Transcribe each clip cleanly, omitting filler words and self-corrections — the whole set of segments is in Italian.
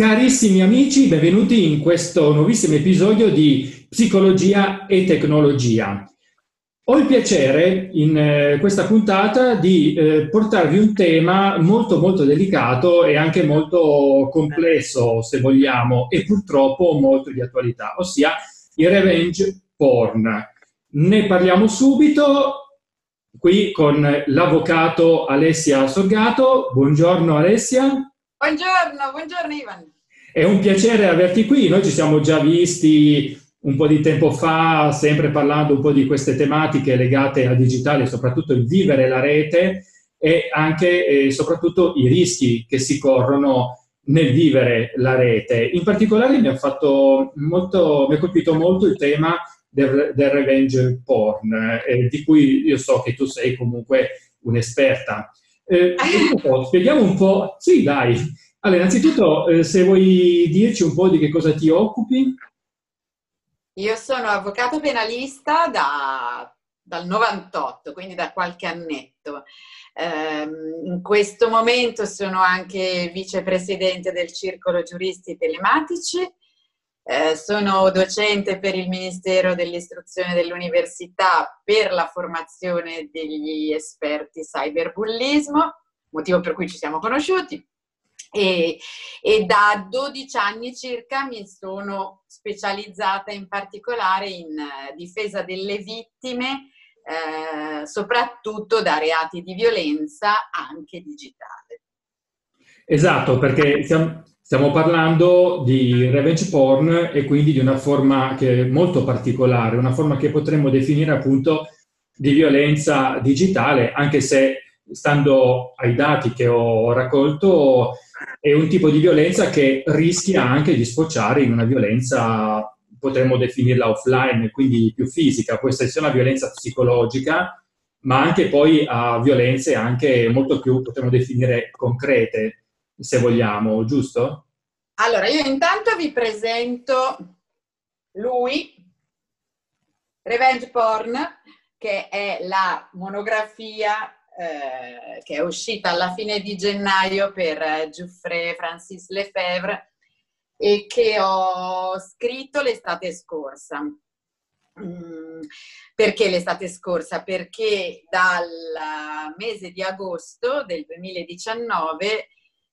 Carissimi amici, benvenuti in questo nuovissimo episodio di Psicologia e Tecnologia. Ho il piacere in questa puntata di portarvi un tema molto delicato e anche molto complesso, se vogliamo, e purtroppo molto di attualità, ossia il revenge porn. Ne parliamo subito qui con l'avvocato Alessia Sorgato. Buongiorno Alessia. Buongiorno, buongiorno Ivan. È un piacere averti qui, noi ci siamo già visti un po' di tempo fa, sempre parlando un po' di queste tematiche legate al digitale, soprattutto il vivere la rete e anche e soprattutto i rischi che si corrono nel vivere la rete. In particolare mi ha colpito molto il tema del revenge porn, di cui io so che tu sei comunque un'esperta. Spieghiamo un po', sì dai, allora innanzitutto se vuoi dirci un po' di che cosa ti occupi. Io sono avvocato penalista dal 98, quindi da qualche annetto. In questo momento sono anche vicepresidente del Circolo Giuristi Telematici, sono docente per il Ministero dell'Istruzione dell'Università per la formazione degli esperti cyberbullismo, motivo per cui ci siamo conosciuti, e da 12 anni circa mi sono specializzata in particolare in difesa delle vittime, soprattutto da reati di violenza anche digitale. Esatto, perché stiamo parlando di revenge porn e quindi di una forma che è molto particolare, una forma che potremmo definire appunto di violenza digitale, anche se, stando ai dati che ho raccolto, è un tipo di violenza che rischia anche di sfociare in una violenza, potremmo definirla offline, quindi più fisica. Può essere sia una violenza psicologica, ma anche poi a violenze anche molto più, potremmo definire, concrete, se vogliamo, giusto? Allora, io intanto vi presento lui, Revenge Porn, che è la monografia che è uscita alla fine di gennaio per Giuffre Francis Lefebvre e che ho scritto l'estate scorsa. Perché l'estate scorsa? Perché dal mese di agosto del 2019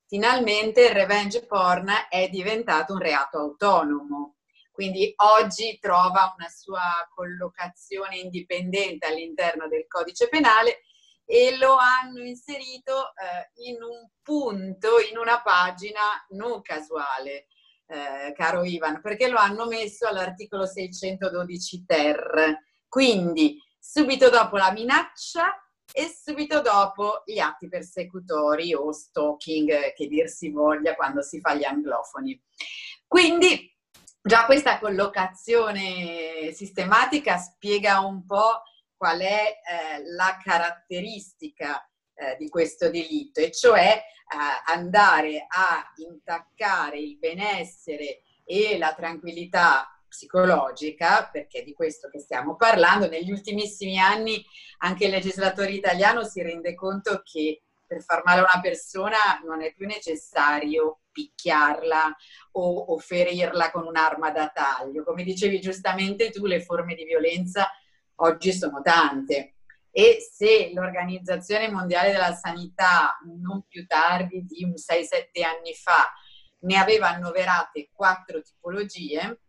finalmente il revenge porn è diventato un reato autonomo, quindi oggi trova una sua collocazione indipendente all'interno del codice penale e lo hanno inserito in un punto, in una pagina non casuale, caro Ivan, perché lo hanno messo all'articolo 612 ter, quindi subito dopo la minaccia e subito dopo gli atti persecutori o stalking, che dir si voglia quando si fa gli anglofoni. Quindi già questa collocazione sistematica spiega un po' qual è la caratteristica di questo delitto, e cioè andare a intaccare il benessere e la tranquillità psicologica, perché di questo che stiamo parlando. Negli ultimissimi anni anche il legislatore italiano si rende conto che per far male a una persona non è più necessario picchiarla o ferirla con un'arma da taglio. Come dicevi giustamente tu, le forme di violenza oggi sono tante, e se l'Organizzazione Mondiale della Sanità non più tardi di un 6-7 anni fa ne aveva annoverate 4 tipologie,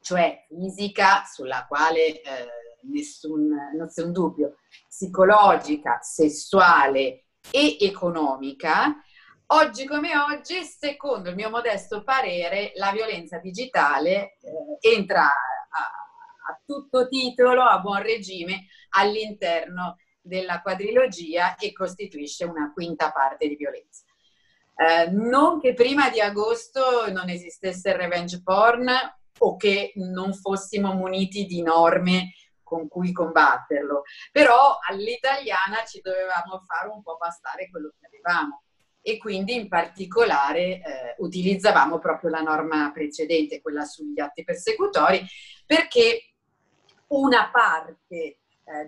cioè fisica, sulla quale nessun dubbio, psicologica, sessuale e economica, oggi come oggi, secondo il mio modesto parere, la violenza digitale entra a tutto titolo, a buon regime, all'interno della quadrilogia e costituisce una quinta parte di violenza. Non che prima di agosto non esistesse il revenge porn, o che non fossimo muniti di norme con cui combatterlo, però all'italiana ci dovevamo fare un po' bastare quello che avevamo, e quindi in particolare utilizzavamo proprio la norma precedente, quella sugli atti persecutori, perché una parte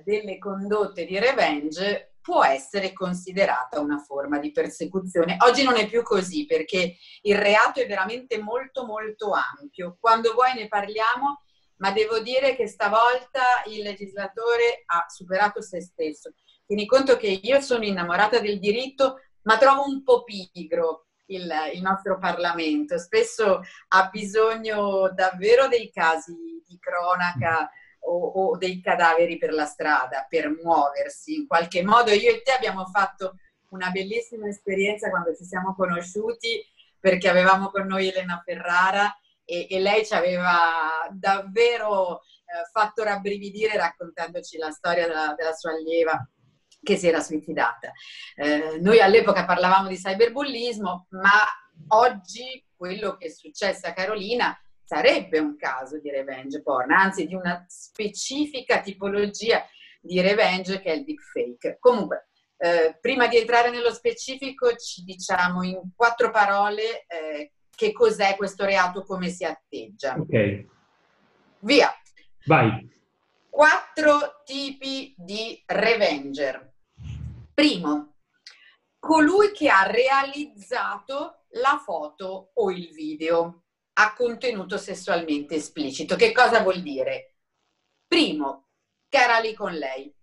delle condotte di revenge può essere considerata una forma di persecuzione. Oggi non è più così, perché il reato è veramente molto molto ampio. Quando vuoi ne parliamo, ma devo dire che stavolta il legislatore ha superato se stesso. Tieni conto che io sono innamorata del diritto, ma trovo un po' pigro il nostro Parlamento. Spesso ha bisogno davvero dei casi di cronaca o dei cadaveri per la strada, per muoversi. In qualche modo io e te abbiamo fatto una bellissima esperienza quando ci siamo conosciuti, perché avevamo con noi Elena Ferrara e lei ci aveva davvero fatto rabbrividire raccontandoci la storia della sua allieva che si era suicidata. Noi all'epoca parlavamo di cyberbullismo, ma oggi quello che è successo a Carolina sarebbe un caso di revenge porn, anzi di una specifica tipologia di revenge che è il deepfake. Comunque, prima di entrare nello specifico, ci diciamo in 4 parole che cos'è questo reato, come si atteggia. Ok. Via. Vai. 4 tipi di revenger. Primo, colui che ha realizzato la foto o il video a contenuto sessualmente esplicito. Che cosa vuol dire? Primo, che era lì con lei.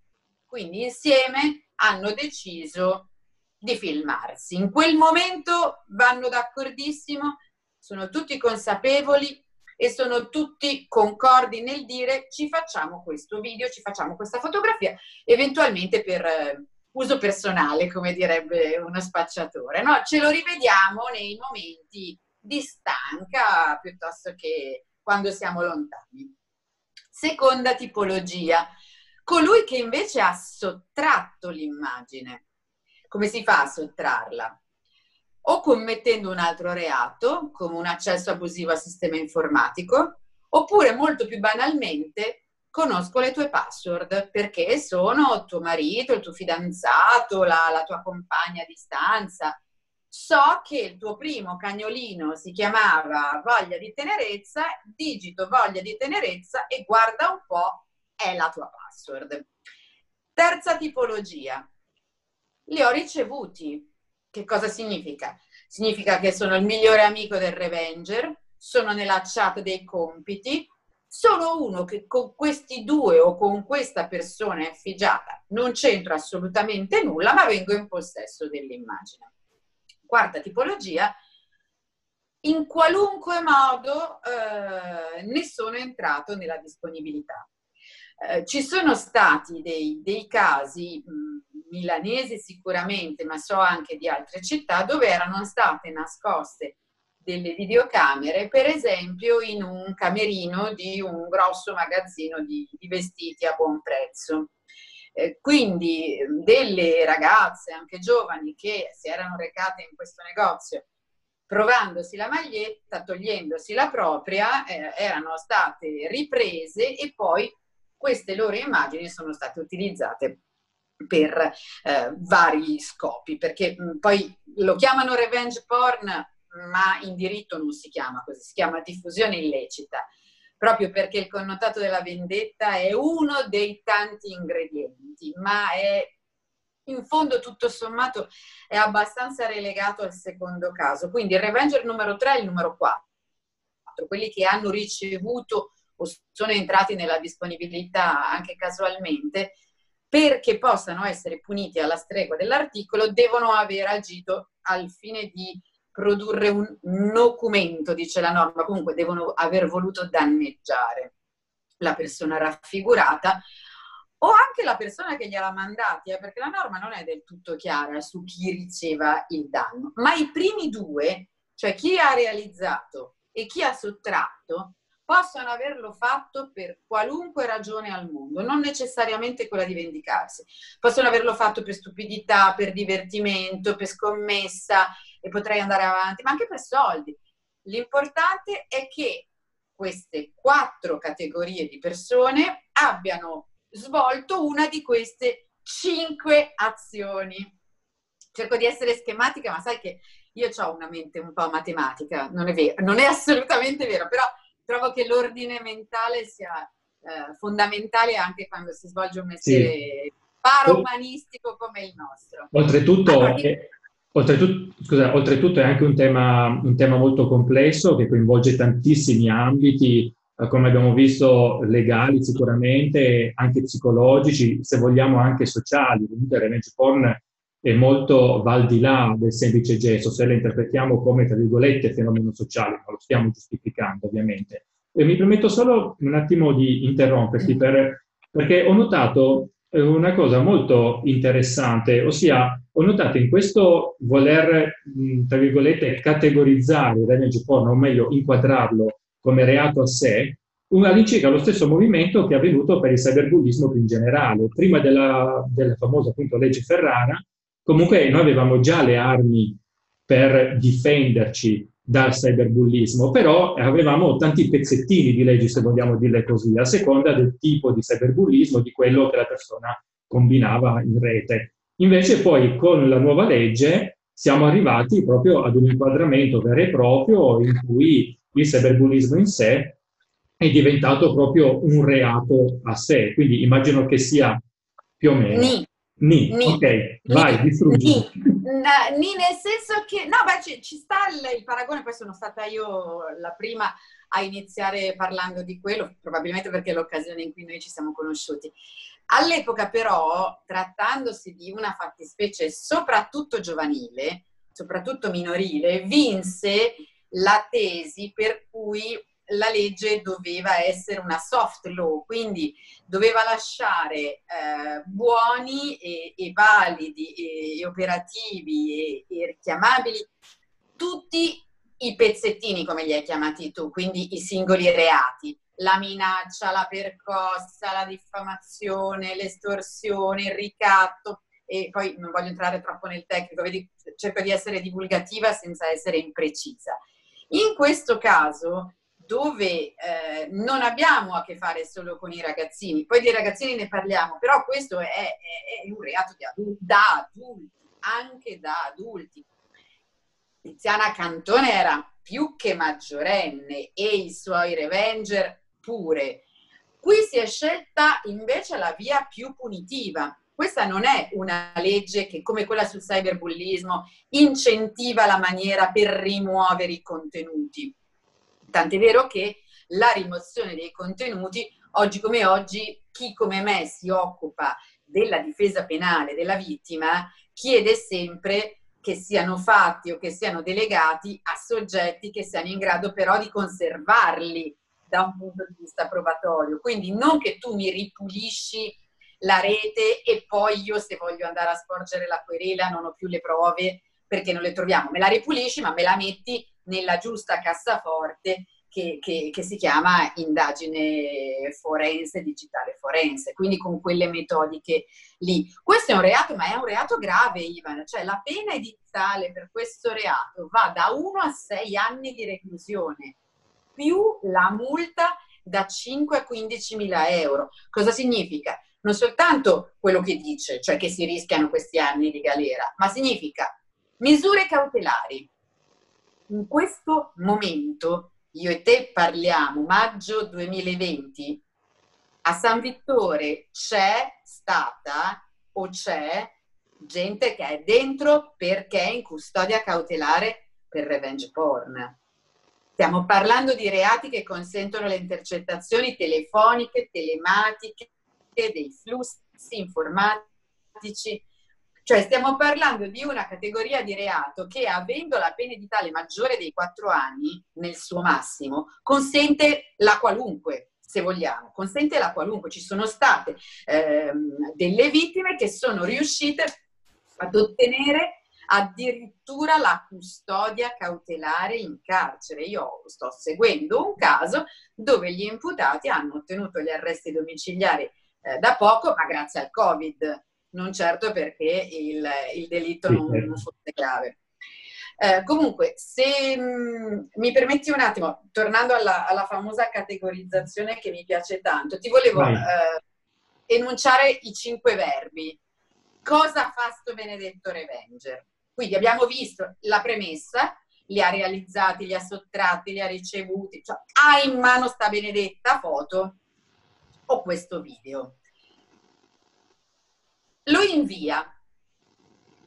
Quindi insieme hanno deciso di filmarsi. In quel momento vanno d'accordissimo, sono tutti consapevoli e sono tutti concordi nel dire: ci facciamo questo video, ci facciamo questa fotografia, eventualmente per uso personale, come direbbe uno spacciatore. No, ce lo rivediamo nei momenti di stanca piuttosto che quando siamo lontani. Seconda tipologia, colui che invece ha sottratto l'immagine. Come si fa a sottrarla? O commettendo un altro reato, come un accesso abusivo al sistema informatico, oppure molto più banalmente: conosco le tue password perché sono tuo marito, il tuo fidanzato, la tua compagna a distanza. So che il tuo primo cagnolino si chiamava Voglia di tenerezza, digito Voglia di tenerezza e guarda un po', è la tua password. Terza tipologia, li ho ricevuti. Che cosa significa? Significa che sono il migliore amico del revenger, sono nella chat dei compiti, sono uno che con questi due o con questa persona effigiata non c'entro assolutamente nulla, ma vengo in possesso dell'immagine. Quarta tipologia, in qualunque modo ne sono entrato nella disponibilità. Ci sono stati dei casi, milanesi sicuramente, ma so anche di altre città, dove erano state nascoste delle videocamere, per esempio in un camerino di un grosso magazzino di vestiti a buon prezzo. Quindi delle ragazze, anche giovani, che si erano recate in questo negozio provandosi la maglietta, togliendosi la propria, erano state riprese e poi queste loro immagini sono state utilizzate per vari scopi, perché poi lo chiamano revenge porn, ma in diritto non si chiama così, si chiama diffusione illecita, proprio perché il connotato della vendetta è uno dei tanti ingredienti, ma è in fondo tutto sommato è abbastanza relegato al secondo caso. Quindi il revenger numero 3 e il numero 4, quelli che hanno ricevuto o sono entrati nella disponibilità anche casualmente, perché possano essere puniti alla stregua dell'articolo, devono aver agito al fine di produrre un nocumento, dice la norma, comunque devono aver voluto danneggiare la persona raffigurata o anche la persona che gliel'ha mandati, perché la norma non è del tutto chiara su chi riceva il danno. Ma i primi due, cioè chi ha realizzato e chi ha sottratto, possono averlo fatto per qualunque ragione al mondo, non necessariamente quella di vendicarsi. Possono averlo fatto per stupidità, per divertimento, per scommessa, e potrei andare avanti, ma anche per soldi. L'importante è che queste 4 categorie di persone abbiano svolto una di queste 5 azioni. Cerco di essere schematica, ma sai che io ho una mente un po' matematica, non è vero, non è assolutamente vero, però trovo che l'ordine mentale sia fondamentale anche quando si svolge un mestiere faro umanistico come il nostro. Oltretutto è anche un tema molto complesso che coinvolge tantissimi ambiti, come abbiamo visto, legali sicuramente, anche psicologici, se vogliamo anche sociali. Comunque Revenge Porn è molto, va al di là del semplice gesto, se la interpretiamo come, tra virgolette, fenomeno sociale, non lo stiamo giustificando ovviamente. E mi permetto solo un attimo di interromperti perché ho notato una cosa molto interessante, ossia ho notato in questo voler, tra virgolette, categorizzare il revenge porn, o meglio inquadrarlo come reato a sé, all'incirca lo stesso movimento che è avvenuto per il cyberbullismo più in generale. Prima della famosa, appunto, legge Ferrara, comunque noi avevamo già le armi per difenderci dal cyberbullismo, però avevamo tanti pezzettini di leggi, se vogliamo dirle così, a seconda del tipo di cyberbullismo, di quello che la persona combinava in rete. Invece poi con la nuova legge siamo arrivati proprio ad un inquadramento vero e proprio in cui il cyberbullismo in sé è diventato proprio un reato a sé, quindi immagino che sia più o meno... nel senso che... No, beh, ci sta il paragone, poi sono stata io la prima a iniziare parlando di quello, probabilmente perché è l'occasione in cui noi ci siamo conosciuti. All'epoca però, trattandosi di una fattispecie soprattutto giovanile, soprattutto minorile, vinse la tesi per cui la legge doveva essere una soft law, quindi doveva lasciare buoni e validi e operativi e richiamabili tutti i pezzettini, come li hai chiamati tu, quindi i singoli reati: la minaccia, la percossa, la diffamazione, l'estorsione, il ricatto. E poi non voglio entrare troppo nel tecnico, vedi, cerco di essere divulgativa senza essere imprecisa. In questo caso, dove non abbiamo a che fare solo con i ragazzini, poi dei ragazzini ne parliamo, però questo è un reato da adulti, anche da adulti. Tiziana Cantone era più che maggiorenne e i suoi revenger pure. Qui si è scelta invece la via più punitiva. Questa non è una legge che, come quella sul cyberbullismo, incentiva la maniera per rimuovere i contenuti. Tant'è vero che la rimozione dei contenuti, oggi come oggi, chi come me si occupa della difesa penale della vittima chiede sempre che siano fatti o che siano delegati a soggetti che siano in grado però di conservarli da un punto di vista probatorio. Quindi non che tu mi ripulisci la rete e poi io, se voglio andare a sporgere la querela, non ho più le prove perché non le troviamo. Me la ripulisci, ma me la metti nella giusta cassaforte che si chiama indagine forense, digitale forense, quindi con quelle metodiche lì. Questo è un reato, ma è un reato grave, Ivan, cioè la pena edittale per questo reato va da 1 a 6 anni di reclusione, più la multa da 5 a 15.000 euro. Cosa significa? Non soltanto quello che dice, cioè che si rischiano questi anni di galera, ma significa misure cautelari. In questo momento, io e te parliamo, maggio 2020, a San Vittore c'è stata o c'è gente che è dentro perché è in custodia cautelare per revenge porn. Stiamo parlando di reati che consentono le intercettazioni telefoniche, telematiche, dei flussi informatici, cioè stiamo parlando di una categoria di reato che, avendo la pena edittale maggiore dei 4 anni nel suo massimo, consente la qualunque, se vogliamo, consente la qualunque. Ci sono state delle vittime che sono riuscite ad ottenere addirittura la custodia cautelare in carcere. Io sto seguendo un caso dove gli imputati hanno ottenuto gli arresti domiciliari da poco, ma grazie al Covid, non certo perché il delitto non fosse grave. Comunque, se mi permetti un attimo, tornando alla famosa categorizzazione che mi piace tanto, ti volevo enunciare i 5 verbi. Cosa fa sto benedetto revenger? Quindi abbiamo visto la premessa, li ha realizzati, li ha sottratti, li ha ricevuti, cioè ha in mano sta benedetta foto o questo video. lo invia,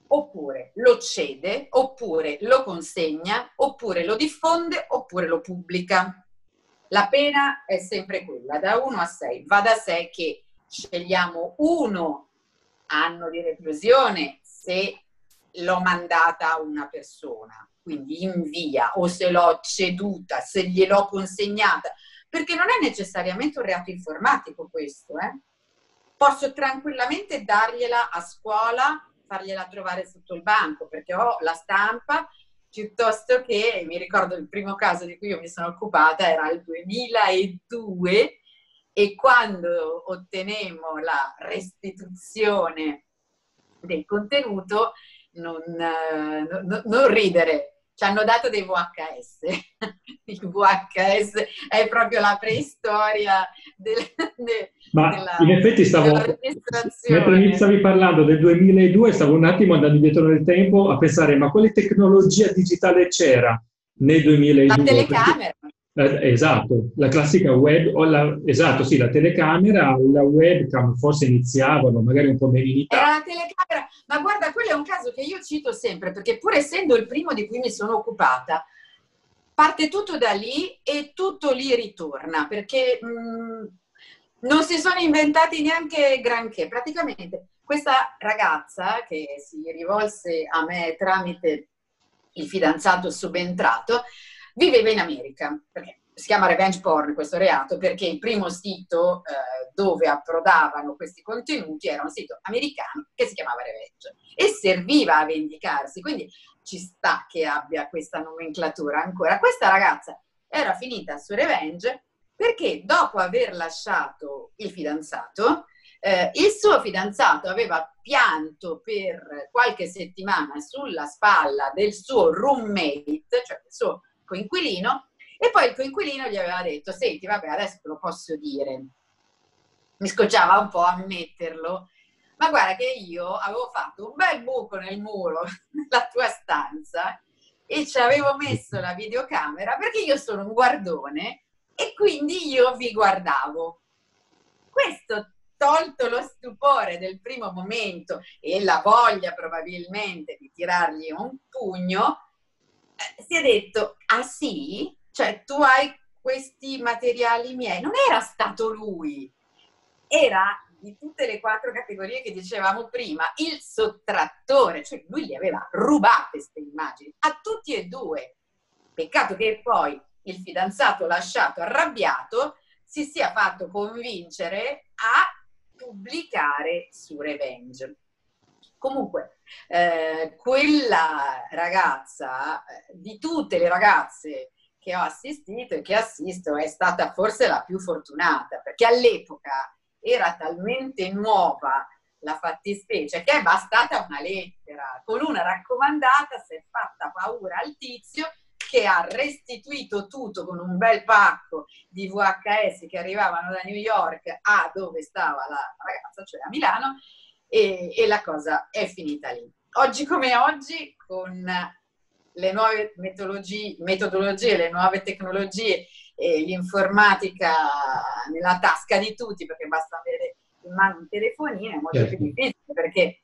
oppure lo cede, oppure lo consegna, oppure lo diffonde, oppure lo pubblica. La pena è sempre quella, da 1 a 6. Va da sé che scegliamo 1 anno di reclusione se l'ho mandata a una persona, quindi invia, o se l'ho ceduta, se gliel'ho consegnata, perché non è necessariamente un reato informatico questo, eh? Posso tranquillamente dargliela a scuola, fargliela trovare sotto il banco, perché ho la stampa, piuttosto che, mi ricordo il primo caso di cui io mi sono occupata, era il 2002, e quando ottenemmo la restituzione del contenuto, non ridere, ci hanno dato dei VHS. Il VHS è proprio la preistoria della in effetti mentre mi stavi parlando del 2002 stavo un attimo andando indietro nel tempo a pensare, ma quale tecnologia digitale c'era nel 2002? La telecamera. Esatto, la classica web, esatto, sì, la telecamera, la webcam forse iniziavano, magari un po' meno in Italia. Era la telecamera, ma guarda, quello è un caso che io cito sempre, perché pur essendo il primo di cui mi sono occupata, parte tutto da lì e tutto lì ritorna, perché non si sono inventati neanche granché. Praticamente questa ragazza che si rivolse a me tramite il fidanzato subentrato, viveva in America, perché si chiama Revenge Porn questo reato, perché il primo sito dove approdavano questi contenuti era un sito americano che si chiamava Revenge e serviva a vendicarsi, quindi ci sta che abbia questa nomenclatura ancora. Questa ragazza era finita su Revenge perché dopo aver lasciato il fidanzato, il suo fidanzato aveva pianto per qualche settimana sulla spalla del suo roommate, cioè del suo coinquilino, e poi il coinquilino gli aveva detto: senti, vabbè, adesso te lo posso dire, mi scocciava un po' ammetterlo, ma guarda che io avevo fatto un bel buco nel muro della tua stanza e ci avevo messo la videocamera perché io sono un guardone e quindi io vi guardavo. Questo, tolto lo stupore del primo momento e la voglia probabilmente di tirargli un pugno, si è detto: ah sì? Cioè tu hai questi materiali miei? Non era stato lui, era, di tutte le 4 categorie che dicevamo prima, il sottrattore, cioè lui li aveva rubate queste immagini, a tutti e 2. Peccato che poi il fidanzato lasciato arrabbiato si sia fatto convincere a pubblicare su Revenge. Comunque, quella ragazza, di tutte le ragazze che ho assistito e che assisto, è stata forse la più fortunata, perché all'epoca era talmente nuova la fattispecie che è bastata una lettera. Con una raccomandata si è fatta paura al tizio, che ha restituito tutto con un bel pacco di VHS che arrivavano da New York a dove stava la ragazza, cioè a Milano, e la cosa è finita lì. Oggi come oggi, con le nuove metodologie, le nuove tecnologie e l'informatica nella tasca di tutti, perché basta avere in mano un telefonino, è molto più difficile, perché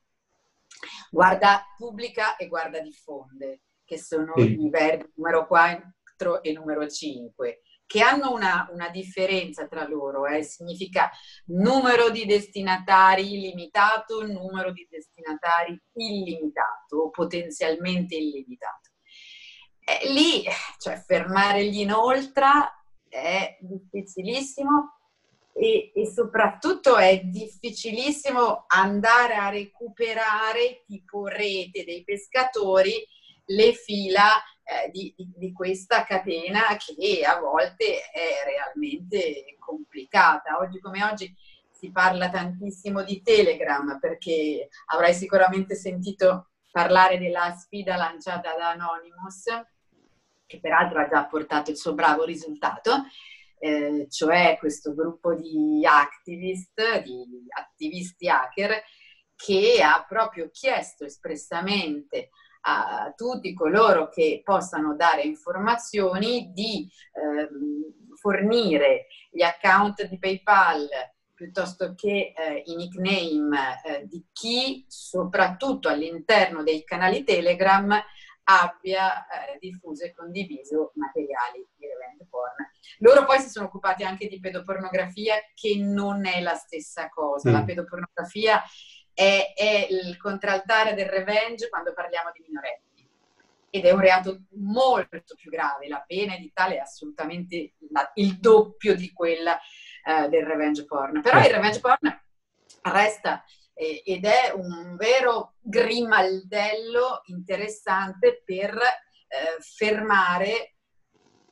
guarda pubblica e guarda diffonde, che sono i verbi numero 4 e numero 5, che hanno una differenza tra loro, significa numero di destinatari limitato, numero di destinatari illimitato o potenzialmente illimitato. Lì, cioè, fermare gli inoltra è difficilissimo e soprattutto è difficilissimo andare a recuperare, tipo rete dei pescatori, le fila di questa catena che a volte è realmente complicata. Oggi come oggi si parla tantissimo di Telegram, perché avrai sicuramente sentito parlare della sfida lanciata da Anonymous, che peraltro ha già portato il suo bravo risultato, cioè questo gruppo di attivisti hacker, che ha proprio chiesto espressamente a tutti coloro che possano dare informazioni di fornire gli account di PayPal piuttosto che i nickname di chi, soprattutto all'interno dei canali Telegram, abbia diffuso e condiviso materiali di revenge porn. Loro poi si sono occupati anche di pedopornografia, che non è la stessa cosa. La pedopornografia è il contraltare del revenge quando parliamo di minorenni. Ed è un reato molto più grave, la pena edittale è assolutamente il doppio di quella del revenge porn. Però il revenge porn resta ed è un vero grimaldello interessante per fermare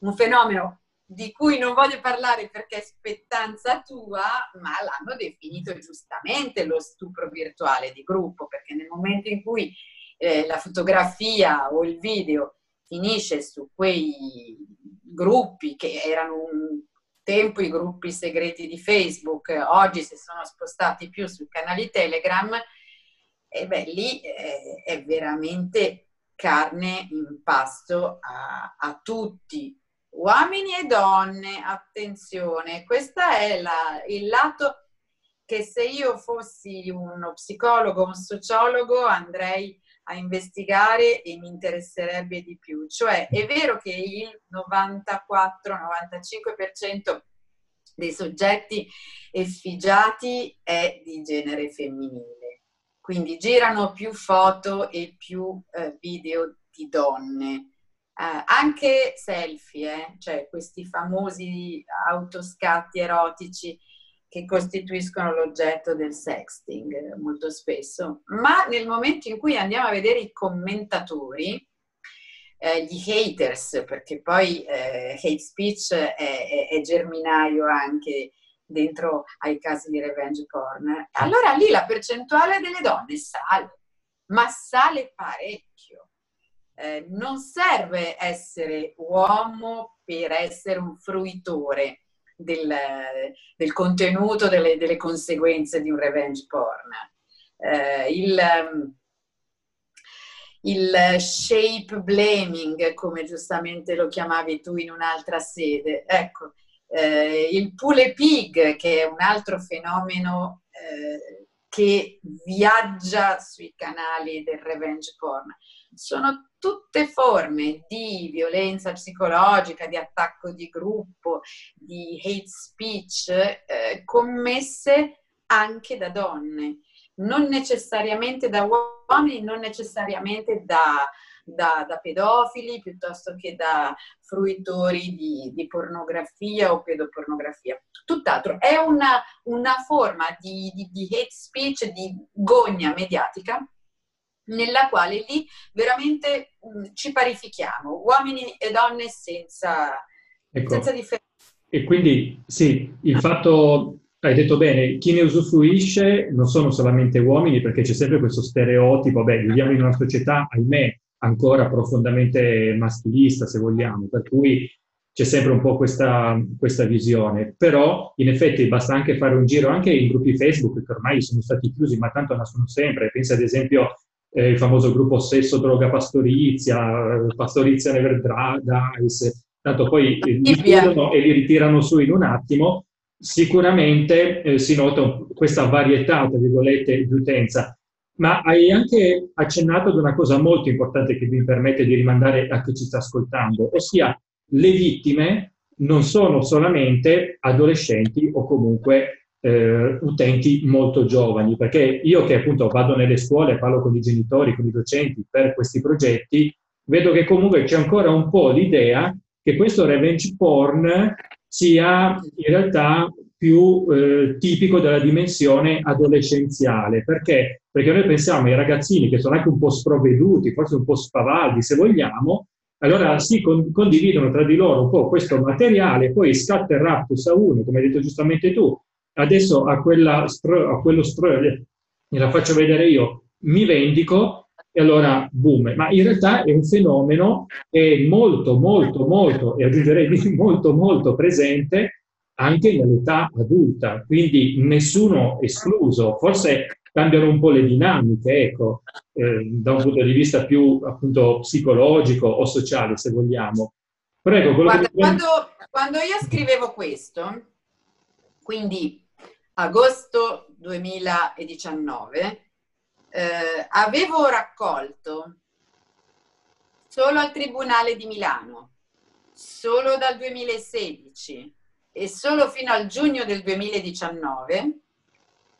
un fenomeno di cui non voglio parlare perché è spettanza tua, ma l'hanno definito giustamente lo stupro virtuale di gruppo, perché nel momento in cui la fotografia o il video finisce su quei gruppi che erano un tempo i gruppi segreti di Facebook, oggi si sono spostati più sui canali Telegram, e beh, lì è veramente carne in pasto a tutti, uomini e donne. Attenzione, questo è il lato che, se io fossi uno psicologo, un sociologo, andrei a investigare e mi interesserebbe di più. Cioè, è vero che il 94-95% dei soggetti effigiati è di genere femminile, quindi girano più foto e più video di donne, anche selfie, cioè questi famosi autoscatti erotici che costituiscono l'oggetto del sexting molto spesso. Ma nel momento in cui andiamo a vedere i commentatori, gli haters, perché poi hate speech è germinaio anche dentro ai casi di revenge porn, allora lì la percentuale delle donne sale, ma sale parecchio. Non serve essere uomo per essere un fruitore del contenuto, delle conseguenze di un revenge porn. Il shape blaming, come giustamente lo chiamavi tu in un'altra sede, ecco, il pule pig, che è un altro fenomeno che viaggia sui canali del revenge porn, sono tutte forme di violenza psicologica, di attacco di gruppo, di hate speech commesse anche da donne, non necessariamente da uomini, non necessariamente da pedofili, piuttosto che da fruitori di pornografia o pedopornografia. Tutt'altro, è una forma di hate speech, di gogna mediatica, nella quale lì veramente ci parifichiamo, uomini e donne senza differenza. E quindi sì, il fatto, hai detto bene, chi ne usufruisce non sono solamente uomini, perché c'è sempre questo stereotipo, beh, viviamo in una società, ahimè, ancora profondamente maschilista, se vogliamo, per cui c'è sempre un po' questa visione. Però in effetti basta anche fare un giro anche in gruppi Facebook, che ormai sono stati chiusi, ma tanto nascono sempre. Pensa ad esempio il famoso gruppo Sesso, Droga, Pastorizia, Pastorizia Never Dies, tanto poi li chiudono e li ritirano su in un attimo. Sicuramente si nota questa varietà, tra virgolette, di utenza. Ma hai anche accennato ad una cosa molto importante che mi permette di rimandare a chi ci sta ascoltando, ossia le vittime non sono solamente adolescenti o comunque utenti molto giovani, perché io, che appunto vado nelle scuole, parlo con i genitori, con i docenti per questi progetti, vedo che comunque c'è ancora un po' l'idea che questo revenge porn sia in realtà più tipico della dimensione adolescenziale. Perché? Perché noi pensiamo ai ragazzini, che sono anche un po' sprovveduti, forse un po' spavaldi, se vogliamo, allora si condividono tra di loro un po' questo materiale, poi scatta il raptus a uno, come hai detto giustamente tu, adesso gliela faccio vedere io, mi vendico, e allora boom. Ma in realtà è un fenomeno che è molto, molto, molto, e aggiungerei molto, molto presente anche nell'età adulta, quindi nessuno escluso. Forse cambiano un po' le dinamiche, ecco, da un punto di vista più appunto psicologico o sociale, se vogliamo. Prego. Guarda, quando io scrivevo questo, quindi agosto 2019, avevo raccolto solo al Tribunale di Milano, solo dal 2016 e solo fino al giugno del 2019,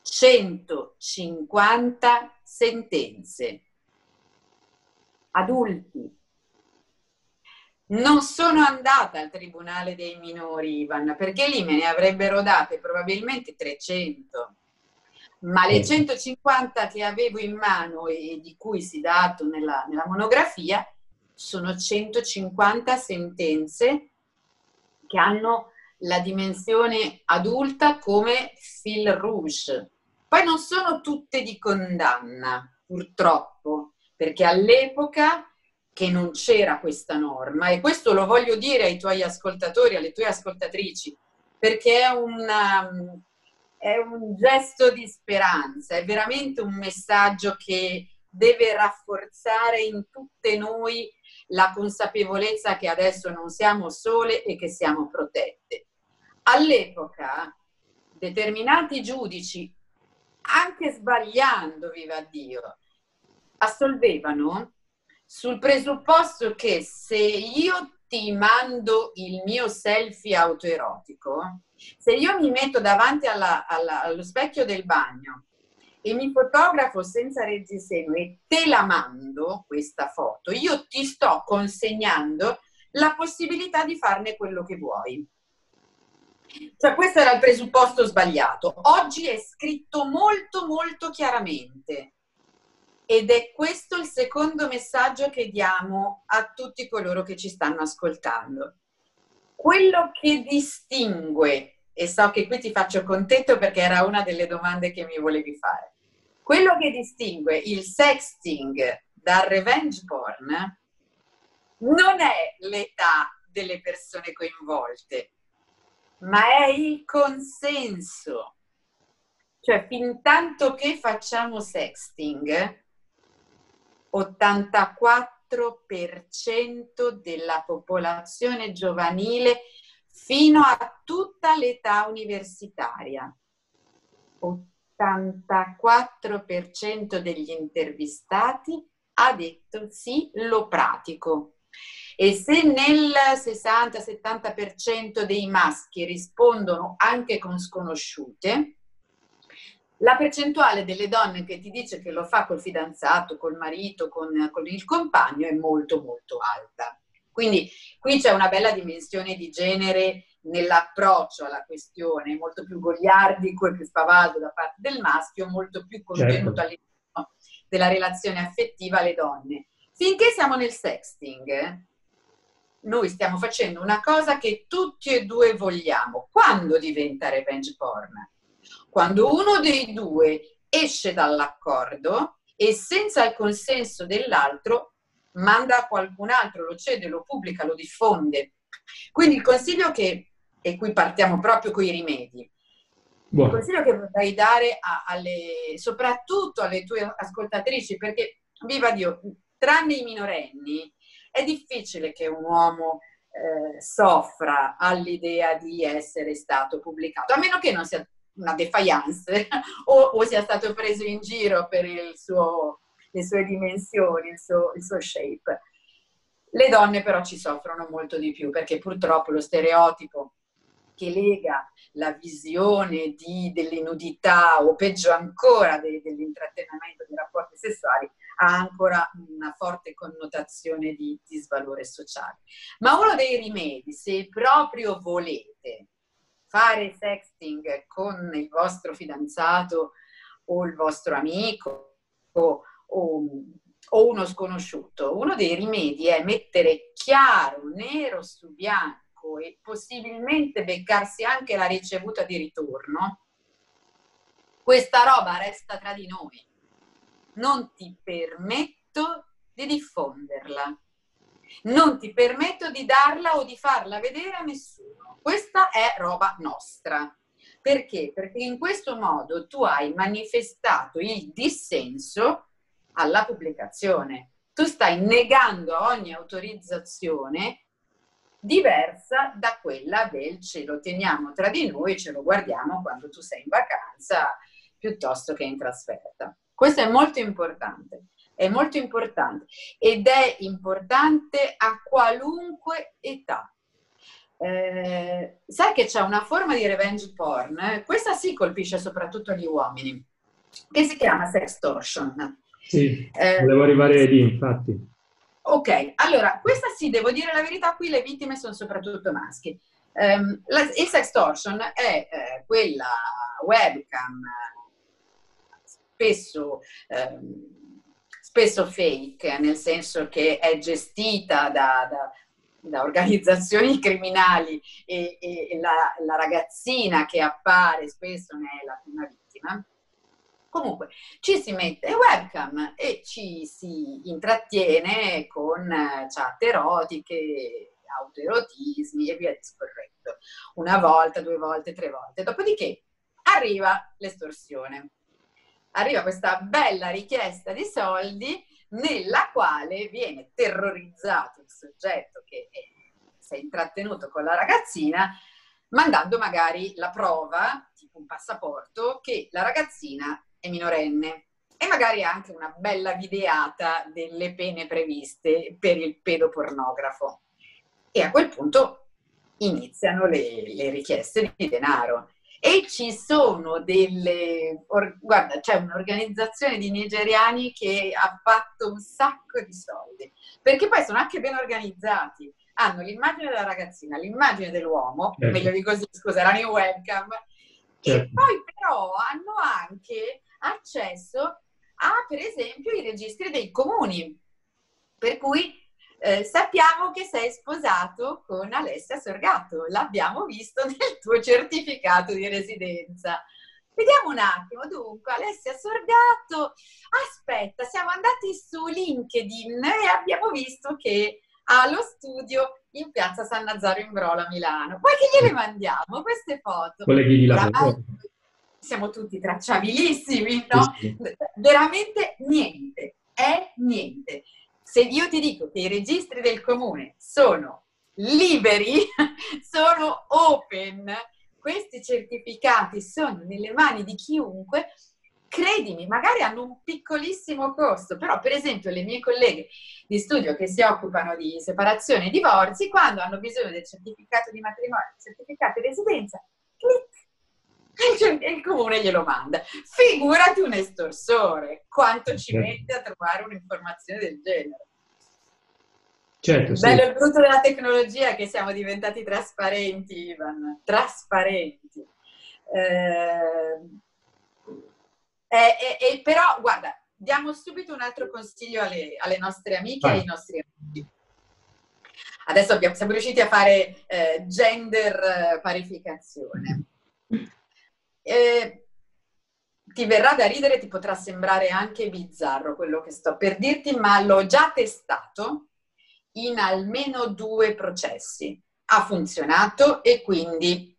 150 sentenze. Adulti. Non sono andata al Tribunale dei Minori, Ivan, perché lì me ne avrebbero date probabilmente 300. Ma le 150 che avevo in mano e di cui si dà atto nella monografia sono 150 sentenze che hanno la dimensione adulta come fil rouge. Poi non sono tutte di condanna, purtroppo, perché all'epoca che non c'era questa norma, e questo lo voglio dire ai tuoi ascoltatori, alle tue ascoltatrici, perché è un gesto di speranza, è veramente un messaggio che deve rafforzare in tutte noi la consapevolezza che adesso non siamo sole e che siamo protette. All'epoca determinati giudici, anche sbagliando, viva Dio, assolvevano sul presupposto che se io ti mando il mio selfie autoerotico, se io mi metto davanti allo specchio del bagno e mi fotografo senza reggiseno e te la mando questa foto, io ti sto consegnando la possibilità di farne quello che vuoi. Cioè, questo era il presupposto sbagliato. Oggi è scritto molto molto chiaramente. Ed è questo il secondo messaggio che diamo a tutti coloro che ci stanno ascoltando. Quello che distingue, e so che qui ti faccio contento perché era una delle domande che mi volevi fare, quello che distingue il sexting dal revenge porn non è l'età delle persone coinvolte, ma è il consenso. Cioè, fin tanto che facciamo sexting, 84% della popolazione giovanile fino a tutta l'età universitaria. 84% degli intervistati ha detto sì, lo pratico. E se nel 60-70% dei maschi rispondono anche con sconosciute, la percentuale delle donne che ti dice che lo fa col fidanzato, col marito, con il compagno è molto molto alta. Quindi qui c'è una bella dimensione di genere nell'approccio alla questione, molto più goliardico e più spavaldo da parte del maschio, molto più contenuto, certo, all'interno della relazione affettiva alle donne. Finché siamo nel sexting, noi stiamo facendo una cosa che tutti e due vogliamo. Quando diventa revenge porn? Quando uno dei due esce dall'accordo e senza il consenso dell'altro manda a qualcun altro, lo cede, lo pubblica, lo diffonde. Quindi il consiglio che, e qui partiamo proprio con i rimedi, buono, il consiglio che vorrei dare soprattutto alle tue ascoltatrici, perché, viva Dio, tranne i minorenni, è difficile che un uomo soffra all'idea di essere stato pubblicato, a meno che non sia una defiance o sia stato preso in giro per le sue dimensioni, il suo shape. Le donne però ci soffrono molto di più, perché purtroppo lo stereotipo che lega la visione dell'inudità o peggio ancora dell'intrattenimento dei rapporti sessuali ha ancora una forte connotazione di svalore sociale. Ma uno dei rimedi, se proprio volete fare sexting con il vostro fidanzato o il vostro amico o uno sconosciuto, uno dei rimedi è mettere chiaro, nero su bianco e possibilmente beccarsi anche la ricevuta di ritorno. Questa roba resta tra di noi. Non ti permetto di diffonderla. Non ti permetto di darla o di farla vedere a nessuno. Questa è roba nostra. Perché? Perché in questo modo tu hai manifestato il dissenso alla pubblicazione. Tu stai negando ogni autorizzazione diversa da quella del ce lo teniamo tra di noi, ce lo guardiamo quando tu sei in vacanza piuttosto che in trasferta. Questo è molto importante ed è importante a qualunque età. Sai che c'è una forma di revenge porn, questa sì colpisce soprattutto gli uomini, che si chiama sextortion. Sì, volevo arrivare lì, infatti. Ok, allora, questa sì, devo dire la verità, qui le vittime sono soprattutto maschi. Il sextortion è quella webcam spesso fake, nel senso che è gestita da organizzazioni criminali e la ragazzina che appare spesso ne è la prima vittima. Comunque, ci si mette webcam e ci si intrattiene con chat erotiche, autoerotismi e via discorrendo. Una volta, due volte, tre volte. Dopodiché arriva l'estorsione. Arriva questa bella richiesta di soldi nella quale viene terrorizzato il soggetto che si è intrattenuto con la ragazzina, mandando magari la prova, tipo un passaporto, che la ragazzina è minorenne e magari anche una bella videata delle pene previste per il pedopornografo. E a quel punto iniziano le richieste di denaro. E ci sono delle... Guarda, c'è un'organizzazione di nigeriani che ha fatto un sacco di soldi, perché poi sono anche ben organizzati. Hanno l'immagine della ragazzina, l'immagine dell'uomo, meglio di così, scusa, erano in webcam, e poi però hanno anche accesso a, per esempio, i registri dei comuni, per cui sappiamo che sei sposato con Alessia Sorgato, l'abbiamo visto nel tuo certificato di residenza. Vediamo un attimo, dunque, Alessia Sorgato, aspetta, siamo andati su LinkedIn e abbiamo visto che allo studio in piazza San Nazzaro in Brola, Milano. Poi che gliele mandiamo queste foto? Siamo tutti tracciabilissimi, no? Sì. Veramente niente, è niente. Se io ti dico che i registri del comune sono liberi, sono open, questi certificati sono nelle mani di chiunque, credimi, magari hanno un piccolissimo costo, però per esempio le mie colleghe di studio che si occupano di separazione e divorzi, quando hanno bisogno del certificato di matrimonio, del certificato di residenza, clic, il comune glielo manda. Figurati un estorsore, quanto ci mette a trovare un'informazione del genere. Certo, sì. Bello il brutto della tecnologia è che siamo diventati trasparenti, Ivan, trasparenti. Però, guarda, diamo subito un altro consiglio alle nostre amiche e ai nostri amici. Adesso siamo riusciti a fare gender parificazione. Ti verrà da ridere, ti potrà sembrare anche bizzarro quello che sto per dirti, ma l'ho già testato in almeno 2 processi. Ha funzionato e quindi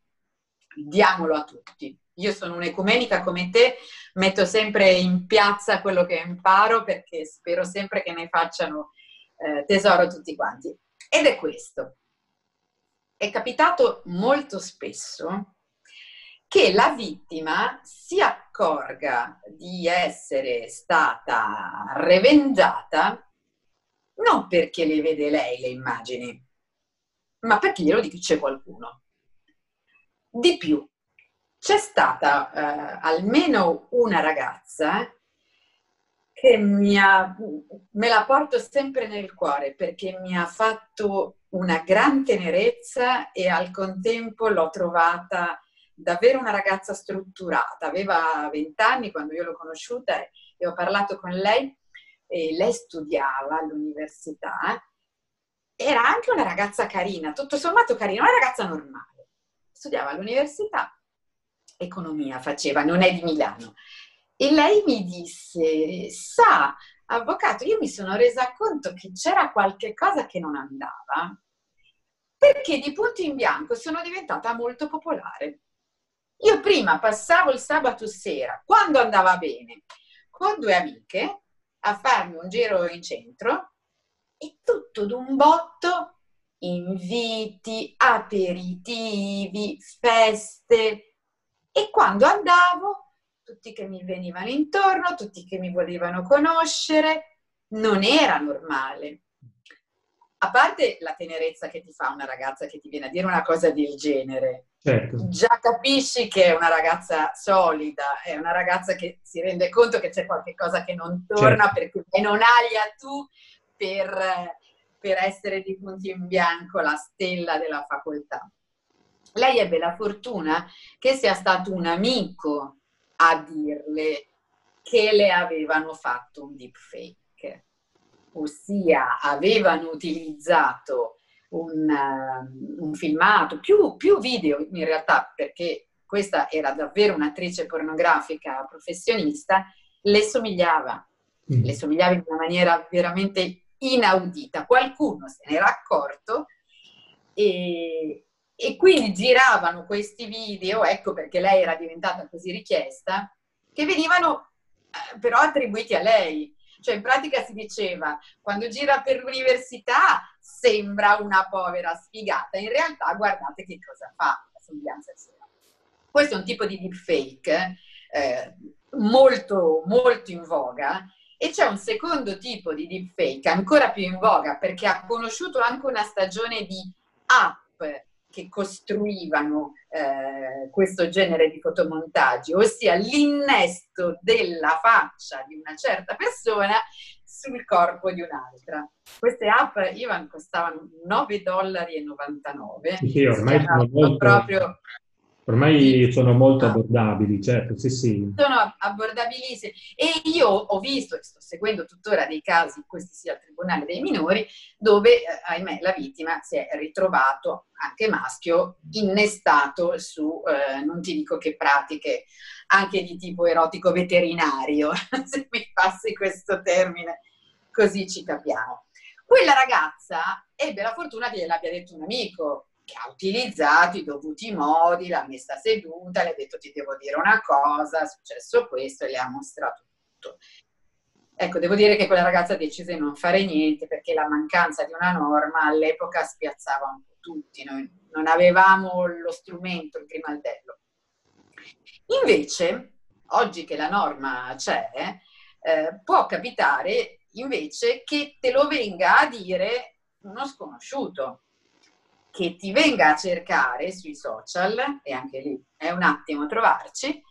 diamolo a tutti. Io sono un'ecumenica come te, metto sempre in piazza quello che imparo perché spero sempre che ne facciano tesoro tutti quanti. Ed è questo. È capitato molto spesso che la vittima si accorga di essere stata revengiata non perché le vede lei le immagini, ma perché glielo dice qualcuno. Di più. C'è stata almeno una ragazza che me la porto sempre nel cuore perché mi ha fatto una gran tenerezza e al contempo l'ho trovata davvero una ragazza strutturata. Aveva 20 anni quando io l'ho conosciuta e ho parlato con lei e lei studiava all'università. Era anche una ragazza carina, tutto sommato carina, una ragazza normale. Studiava all'università. Economia faceva, non è di Milano. E lei mi disse, sa, avvocato, io mi sono resa conto che c'era qualche cosa che non andava, perché di punto in bianco sono diventata molto popolare. Io prima passavo il sabato sera, quando andava bene, con 2 amiche, a farmi un giro in centro, e tutto d'un botto inviti, aperitivi, feste, e quando andavo tutti che mi venivano intorno, tutti che mi volevano conoscere, non era normale. A parte la tenerezza che ti fa una ragazza che ti viene a dire una cosa del genere, certo, già capisci che è una ragazza solida, è una ragazza che si rende conto che c'è qualche cosa che non torna, certo, perché non alia tu per essere di punto in bianco la stella della facoltà. Lei ebbe la fortuna che sia stato un amico a dirle che le avevano fatto un deepfake. Ossia, avevano utilizzato un filmato, più video in realtà, perché questa era davvero un'attrice pornografica professionista, le somigliava in una maniera veramente inaudita. Qualcuno se n'era accorto e quindi giravano questi video, ecco perché lei era diventata così richiesta, che venivano però attribuiti a lei. Cioè, in pratica si diceva, quando gira per l'università sembra una povera sfigata, in realtà guardate che cosa fa, la somiglianza. Questo è un tipo di deepfake molto, molto in voga, e c'è un secondo tipo di deepfake ancora più in voga, perché ha conosciuto anche una stagione di app che costruivano questo genere di fotomontaggi, ossia l'innesto della faccia di una certa persona sul corpo di un'altra. Queste app, Ivan, costavano $9,99. Sì, ormai sono molto, proprio... ormai sono molto abbordabili, certo, sì, sì. Sono abbordabilissimi. E io ho visto, e sto seguendo tuttora dei casi, questi sì al Tribunale dei Minori, dove, ahimè, la vittima si è ritrovato, anche maschio, innestato su, non ti dico che pratiche, anche di tipo erotico veterinario, se mi passi questo termine, così ci capiamo. Quella ragazza ebbe la fortuna che gliel'abbia detto un amico, che ha utilizzato i dovuti modi, l'ha messa seduta, le ha detto ti devo dire una cosa, è successo questo, e le ha mostrato tutto. Ecco, devo dire che quella ragazza decise di non fare niente, perché la mancanza di una norma all'epoca spiazzava un po' tutti, noi non avevamo lo strumento, il grimaldello. Invece, oggi che la norma c'è, può capitare invece che te lo venga a dire uno sconosciuto, che ti venga a cercare sui social, e anche lì è un attimo trovarci,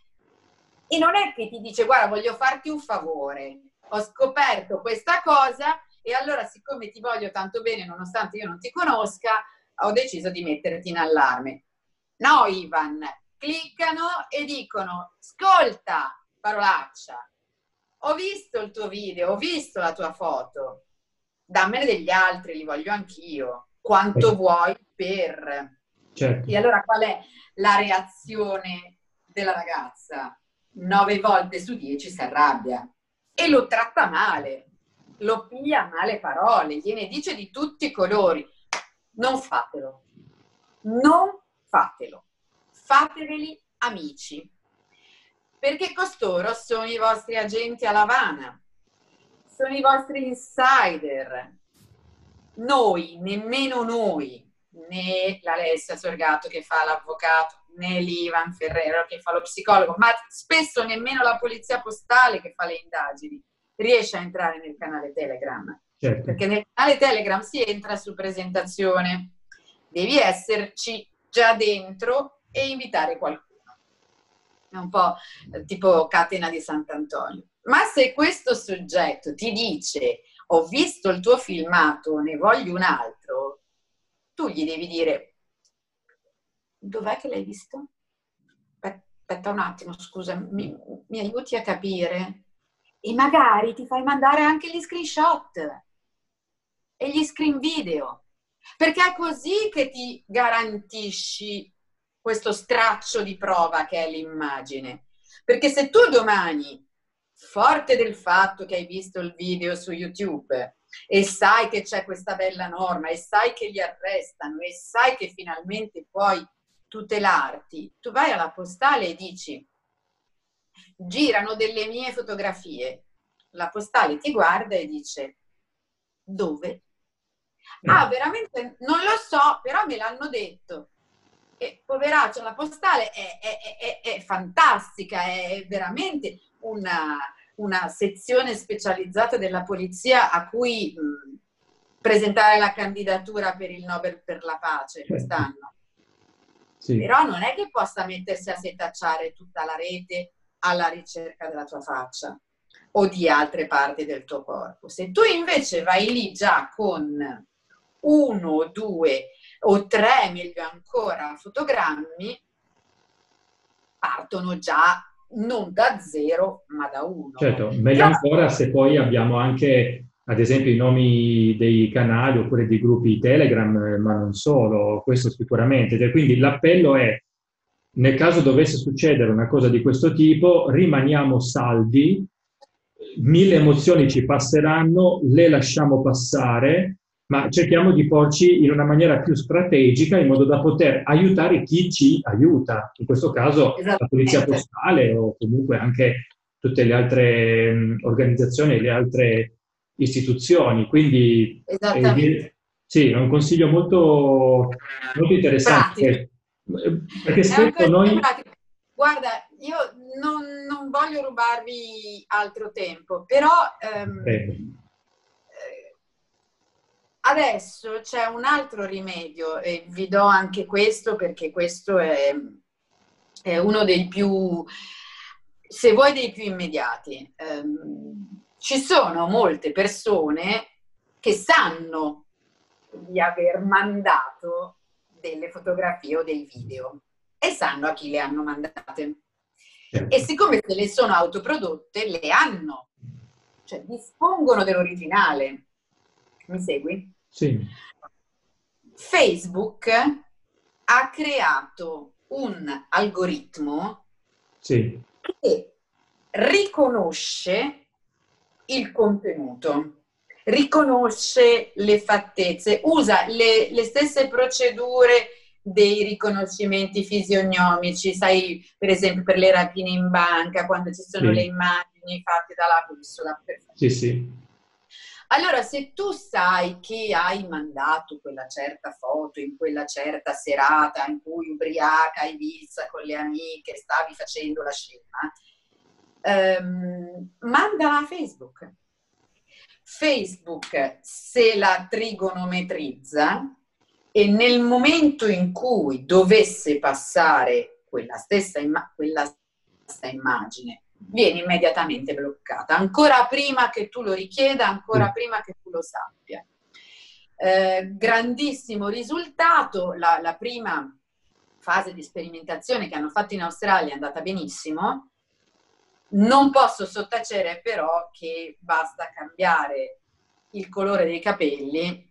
e non è che ti dice guarda voglio farti un favore, ho scoperto questa cosa e allora siccome ti voglio tanto bene nonostante io non ti conosca, ho deciso di metterti in allarme. No, Ivan, cliccano e dicono ascolta, parolaccia, ho visto il tuo video, ho visto la tua foto, dammene degli altri, li voglio anch'io. Quanto vuoi per... Certo. E allora qual è la reazione della ragazza? 9 volte su 10 si arrabbia e lo tratta male, lo piglia a male parole, gliene dice di tutti i colori. Non fatelo, non fatelo, fateveli amici, perché costoro sono i vostri agenti a Lavana, sono i vostri insider. Noi, nemmeno noi, né l'Alessia Sorgato che fa l'avvocato, né l'Ivan Ferrero che fa lo psicologo, ma spesso nemmeno la polizia postale che fa le indagini riesce a entrare nel canale Telegram. Certo. Perché nel canale Telegram si entra su presentazione, devi esserci già dentro e invitare qualcuno. È un po' tipo Catena di Sant'Antonio. Ma se questo soggetto ti dice... ho visto il tuo filmato, ne voglio un altro, tu gli devi dire, dov'è che l'hai visto? Aspetta un attimo, scusa, mi aiuti a capire? E magari ti fai mandare anche gli screenshot e gli screen video, perché è così che ti garantisci questo straccio di prova che è l'immagine. Perché se tu domani... forte del fatto che hai visto il video su YouTube e sai che c'è questa bella norma e sai che li arrestano e sai che finalmente puoi tutelarti, tu vai alla postale e dici girano delle mie fotografie, la postale ti guarda e dice dove? Ah, veramente? Non lo so, però me l'hanno detto. E poveraccia, la postale è fantastica, è veramente una sezione specializzata della polizia a cui presentare la candidatura per il Nobel per la pace quest'anno. Sì. Però non è che possa mettersi a setacciare tutta la rete alla ricerca della tua faccia o di altre parti del tuo corpo. Se tu invece vai lì già con 1, 2 o 3, meglio ancora, fotogrammi, partono già non da 0 ma da 1. Certo, meglio ancora se poi abbiamo anche, ad esempio, i nomi dei canali oppure dei gruppi Telegram, ma non solo, questo sicuramente. Cioè, quindi l'appello è, nel caso dovesse succedere una cosa di questo tipo, rimaniamo saldi, 1000 emozioni ci passeranno, le lasciamo passare, ma cerchiamo di porci in una maniera più strategica in modo da poter aiutare chi ci aiuta, in questo caso la polizia postale o comunque anche tutte le altre organizzazioni e le altre istituzioni. Quindi sì, è un consiglio molto, molto interessante. Pratico. Perché spesso noi... Pratico. Guarda, io non voglio rubarvi altro tempo, però... Adesso c'è un altro rimedio e vi do anche questo perché questo è uno dei più, se vuoi, dei più immediati. Ci sono molte persone che sanno di aver mandato delle fotografie o dei video e sanno a chi le hanno mandate. E siccome se le sono autoprodotte, le hanno, cioè dispongono dell'originale. Mi segui? Sì. Facebook ha creato un algoritmo che riconosce il contenuto, riconosce le fattezze, usa le stesse procedure dei riconoscimenti fisionomici, sai, per esempio per le rapine in banca, quando ci sono le immagini fatte dalla bussola. Sì, sì. Allora, se tu sai che hai mandato quella certa foto in quella certa serata in cui ubriaca a Ibiza con le amiche stavi facendo la scema, mandala a Facebook. Facebook se la trigonometrizza e nel momento in cui dovesse passare quella stessa immagine, viene immediatamente bloccata, ancora prima che tu lo richieda, ancora prima che tu lo sappia. Grandissimo risultato, la prima fase di sperimentazione che hanno fatto in Australia è andata benissimo. Non posso sottacere però che basta cambiare il colore dei capelli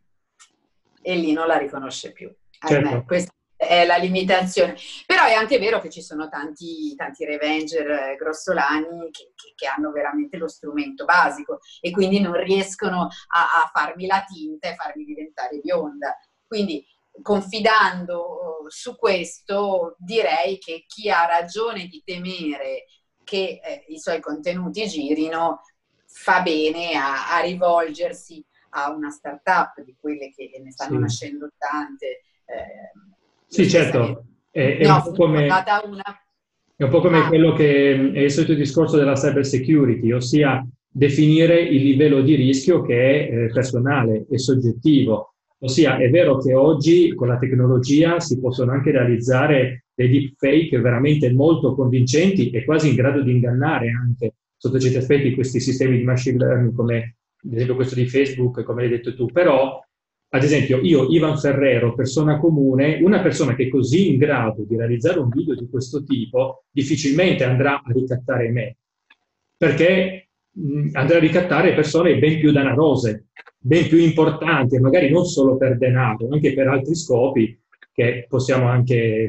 e lì non la riconosce più. Certo. Questa è la limitazione, però è anche vero che ci sono tanti revenger grossolani che hanno veramente lo strumento basico e quindi non riescono a farmi la tinta e farmi diventare bionda. Quindi, confidando su questo, direi che chi ha ragione di temere che i suoi contenuti girino fa bene a rivolgersi a una startup di quelle che ne stanno nascendo tante. Sì, certo, è un po' come quello che è il solito discorso della cyber security, ossia definire il livello di rischio che è personale e soggettivo. Ossia, è vero che oggi con la tecnologia si possono anche realizzare dei deepfake veramente molto convincenti e quasi in grado di ingannare anche sotto certi aspetti questi sistemi di machine learning, come ad esempio questo di Facebook, come hai detto tu, però... Ad esempio, io, Ivan Ferrero, persona comune, una persona che è così in grado di realizzare un video di questo tipo, difficilmente andrà a ricattare me, perché andrà a ricattare persone ben più danarose, ben più importanti, magari non solo per denaro, anche per altri scopi che possiamo anche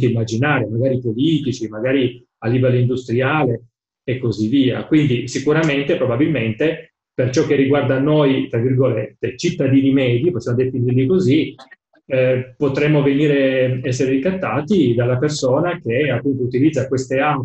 immaginare, magari politici, magari a livello industriale e così via. Quindi sicuramente, probabilmente... Per ciò che riguarda noi, tra virgolette, cittadini medi, possiamo definirli così, potremmo essere ricattati dalla persona che appunto utilizza queste app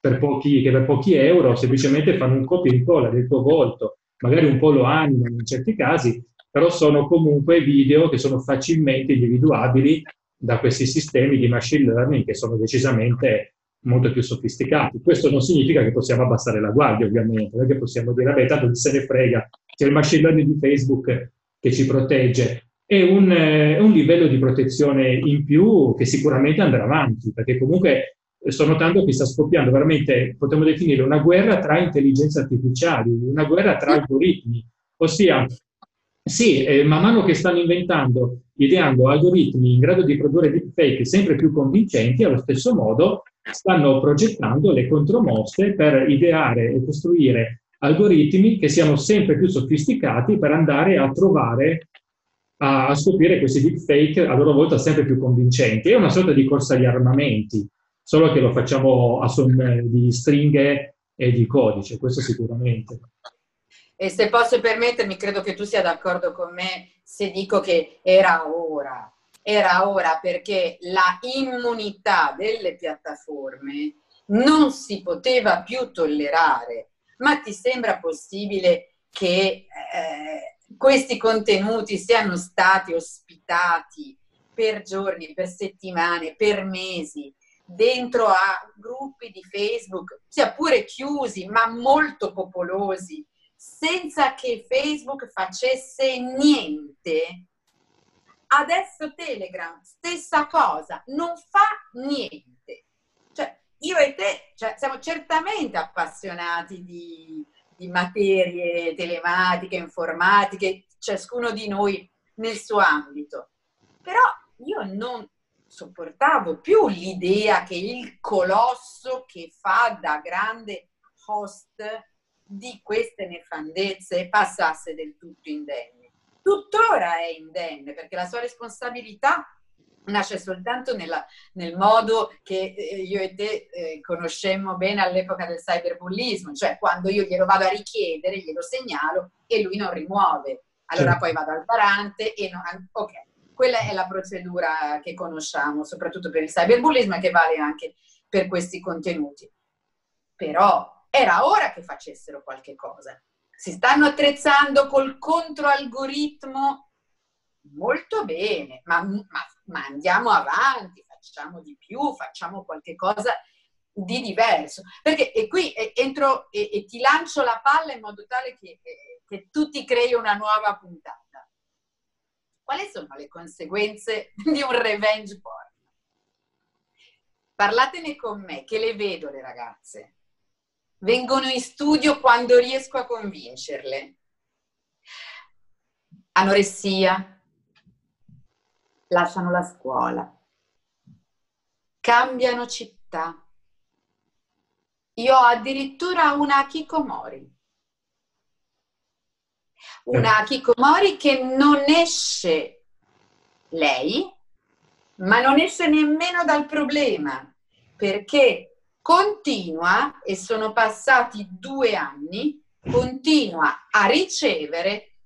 che per pochi euro semplicemente fanno un copia e incolla del tuo volto, magari un po' lo animano in certi casi, però sono comunque video che sono facilmente individuabili da questi sistemi di machine learning che sono decisamente molto più sofisticati. Questo non significa che possiamo abbassare la guardia, ovviamente, perché possiamo dire, vabbè, tanto se ne frega, c'è il machine learning di Facebook che ci protegge. È un livello di protezione in più che sicuramente andrà avanti, perché comunque sto notando che sta scoppiando veramente, potremmo definire, una guerra tra intelligenze artificiali, una guerra tra algoritmi, ossia... Sì, man mano che stanno ideando algoritmi in grado di produrre deepfake sempre più convincenti, allo stesso modo stanno progettando le contromosse per ideare e costruire algoritmi che siano sempre più sofisticati per andare a trovare, a scoprire questi deepfake a loro volta sempre più convincenti. È una sorta di corsa agli armamenti, solo che lo facciamo a somme di stringhe e di codice, questo sicuramente. E se posso permettermi, credo che tu sia d'accordo con me se dico che era ora perché la immunità delle piattaforme non si poteva più tollerare. Ma ti sembra possibile che questi contenuti siano stati ospitati per giorni, per settimane, per mesi, dentro a gruppi di Facebook, sia pure chiusi, ma molto popolosi, senza che Facebook facesse niente? Adesso Telegram, stessa cosa, non fa niente. Cioè, io e te siamo certamente appassionati di materie telematiche, informatiche, ciascuno di noi nel suo ambito. Però io non sopportavo più l'idea che il colosso che fa da grande host di queste nefandezze passasse del tutto indenne. Tuttora è indenne, perché la sua responsabilità nasce soltanto nel modo che io e te conoscemmo bene all'epoca del cyberbullismo, cioè quando io glielo vado a richiedere, glielo segnalo e lui non rimuove. Allora poi vado al garante e non... Ok, quella è la procedura che conosciamo, soprattutto per il cyberbullismo, che vale anche per questi contenuti. Però era ora che facessero qualche cosa. Si stanno attrezzando col controalgoritmo molto bene, ma andiamo avanti, facciamo di più, facciamo qualche cosa di diverso. Perché e qui entro e ti lancio la palla in modo tale che tu ti crei una nuova puntata. Quali sono le conseguenze di un revenge porn? Parlatene con me, che le vedo le ragazze. Vengono in studio quando riesco a convincerle. Anoressia. Lasciano la scuola. Cambiano città. Io ho addirittura una Kikomori. Una Kikomori che non esce lei, ma non esce nemmeno dal problema, perché... continua, e sono passati 2 anni, continua a ricevere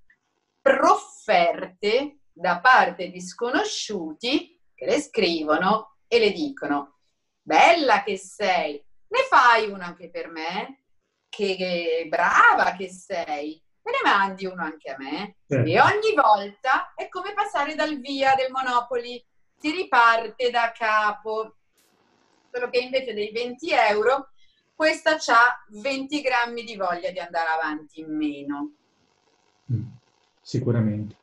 profferte da parte di sconosciuti che le scrivono e le dicono: bella che sei, ne fai uno anche per me? Che brava che sei, me ne mandi uno anche a me? E ogni volta è come passare dal via del Monopoli, si riparte da capo. Solo che invece dei 20 euro, questa ha 20 grammi di voglia di andare avanti in meno. Sicuramente.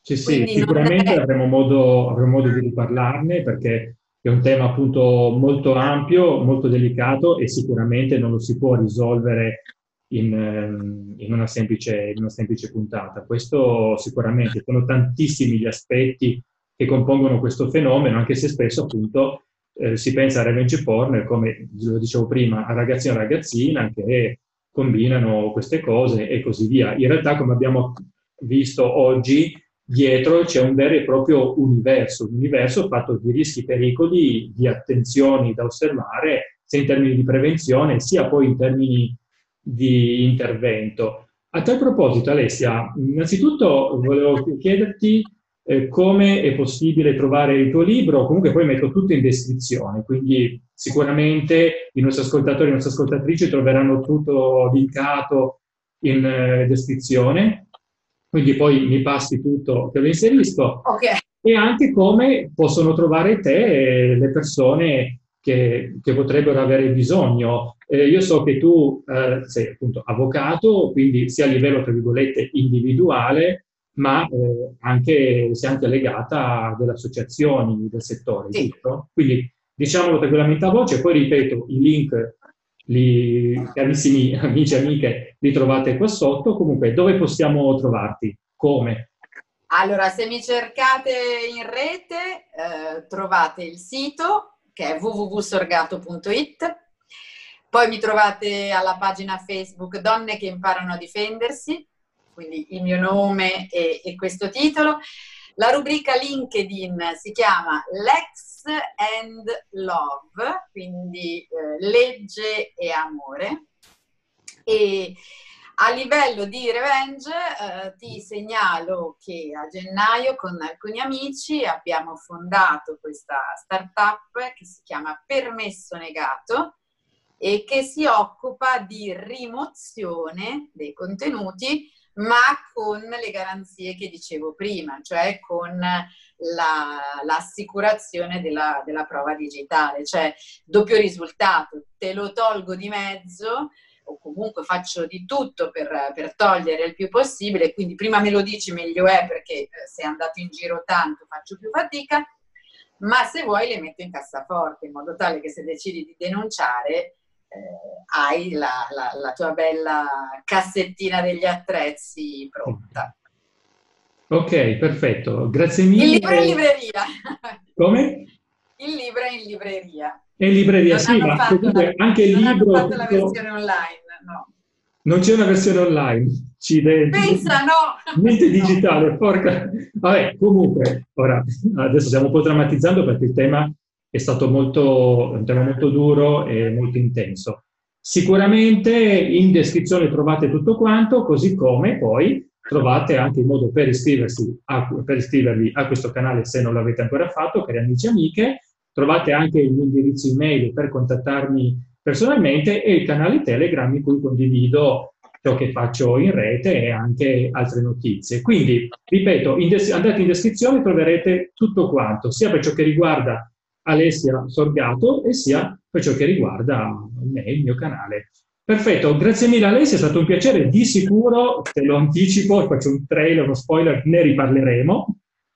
Sì, sì, sicuramente avremo modo di riparlarne, perché è un tema appunto molto ampio, molto delicato, e sicuramente non lo si può risolvere in una semplice puntata. Questo sicuramente, sono tantissimi gli aspetti che compongono questo fenomeno, anche se spesso appunto... si pensa a revenge porn, come lo dicevo prima, a ragazzino e ragazzina che combinano queste cose e così via. In realtà, come abbiamo visto oggi, dietro c'è un vero e proprio universo, un universo fatto di rischi, pericoli, di attenzioni da osservare, sia in termini di prevenzione, sia poi in termini di intervento. A tal proposito, Alessia, innanzitutto volevo chiederti come è possibile trovare il tuo libro. Comunque poi metto tutto in descrizione, quindi sicuramente i nostri ascoltatori e le nostre ascoltatrici troveranno tutto linkato in descrizione. quindi poi mi passi tutto, te lo inserisco. Okay. E anche come possono trovare te le persone che potrebbero avere bisogno. Io so che tu sei appunto avvocato, quindi sia a livello, tra virgolette, individuale, ma anche, sei anche legata a delle associazioni del settore, sì, giusto? Quindi diciamolo tranquillamente a voce, poi ripeto, i link, carissimi amici e amiche, li trovate qua sotto. Comunque, dove possiamo trovarti? Come? Allora, se mi cercate in rete, trovate il sito, che è www.sorgato.it, poi mi trovate alla pagina Facebook Donne che imparano a difendersi, quindi il mio nome e questo titolo. La rubrica LinkedIn si chiama Lex and Love, quindi legge e amore. E a livello di Revenge ti segnalo che a gennaio con alcuni amici abbiamo fondato questa startup che si chiama Permesso Negato e che si occupa di rimozione dei contenuti, ma con le garanzie che dicevo prima, cioè con l'assicurazione della prova digitale, cioè doppio risultato, te lo tolgo di mezzo o comunque faccio di tutto per togliere il più possibile, quindi prima me lo dici meglio è, perché se è andato in giro tanto faccio più fatica, ma se vuoi le metto in cassaforte, in modo tale che se decidi di denunciare hai la tua bella cassettina degli attrezzi pronta. Ok, perfetto, grazie mille. Il libro è in libreria. Come? Il libro è in libreria. È in libreria, sì, ma comunque anche il libro... Non hanno fatto la versione online, no. Non c'è una versione online. Pensa, no! Niente digitale, no. Porca... Vabbè, comunque, ora, adesso stiamo un po' drammatizzando perché il tema... È stato un tema molto duro e molto intenso. Sicuramente in descrizione trovate tutto quanto, così come poi trovate anche il modo per iscrivervi a questo canale se non l'avete ancora fatto, cari amici e amiche. Trovate anche il mio indirizzo email per contattarmi personalmente e il canale Telegram in cui condivido ciò che faccio in rete e anche altre notizie. Quindi, ripeto, andate in descrizione, troverete tutto quanto, sia per ciò che riguarda Alessia Sorgato e sia per ciò che riguarda me, il mio canale. Perfetto, grazie mille Alessia, è stato un piacere, di sicuro te lo anticipo, faccio un trailer, uno spoiler, ne riparleremo.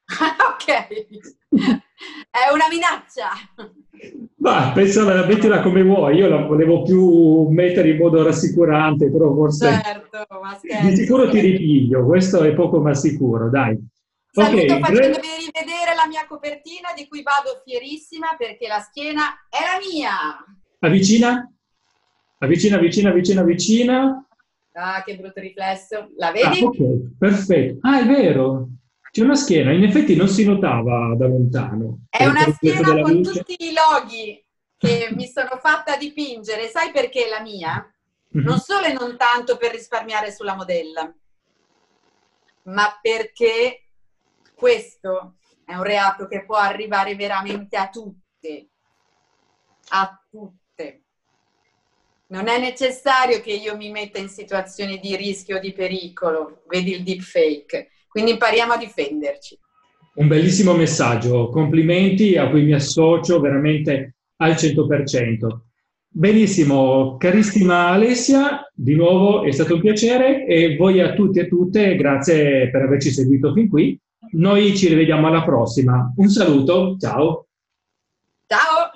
Ok, è una minaccia. Ma pensala, mettila come vuoi, io la volevo più mettere in modo rassicurante, però forse certo, ma scherzo, di sicuro ti ripiglio, questo è poco ma sicuro, dai. Okay. Saluto facendovi rivedere la mia copertina di cui vado fierissima perché la schiena è la mia. Avvicina, avvicina, avvicina, avvicina, avvicina. Ah, che brutto riflesso. La vedi? Ah, ok, perfetto. Ah, è vero. C'è una schiena. In effetti non si notava da lontano. È una schiena con tutti i loghi che mi sono fatta dipingere. Sai perché è la mia? Non solo e non tanto per risparmiare sulla modella, ma perché... Questo è un reato che può arrivare veramente a tutte, a tutte. Non è necessario che io mi metta in situazioni di rischio o di pericolo, vedi il deepfake, quindi impariamo a difenderci. Un bellissimo messaggio, complimenti a cui mi associo veramente al 100%. Benissimo, carissima Alessia, di nuovo è stato un piacere e voi a tutti e a tutte grazie per averci seguito fin qui. Noi ci rivediamo alla prossima. Un saluto, ciao! Ciao!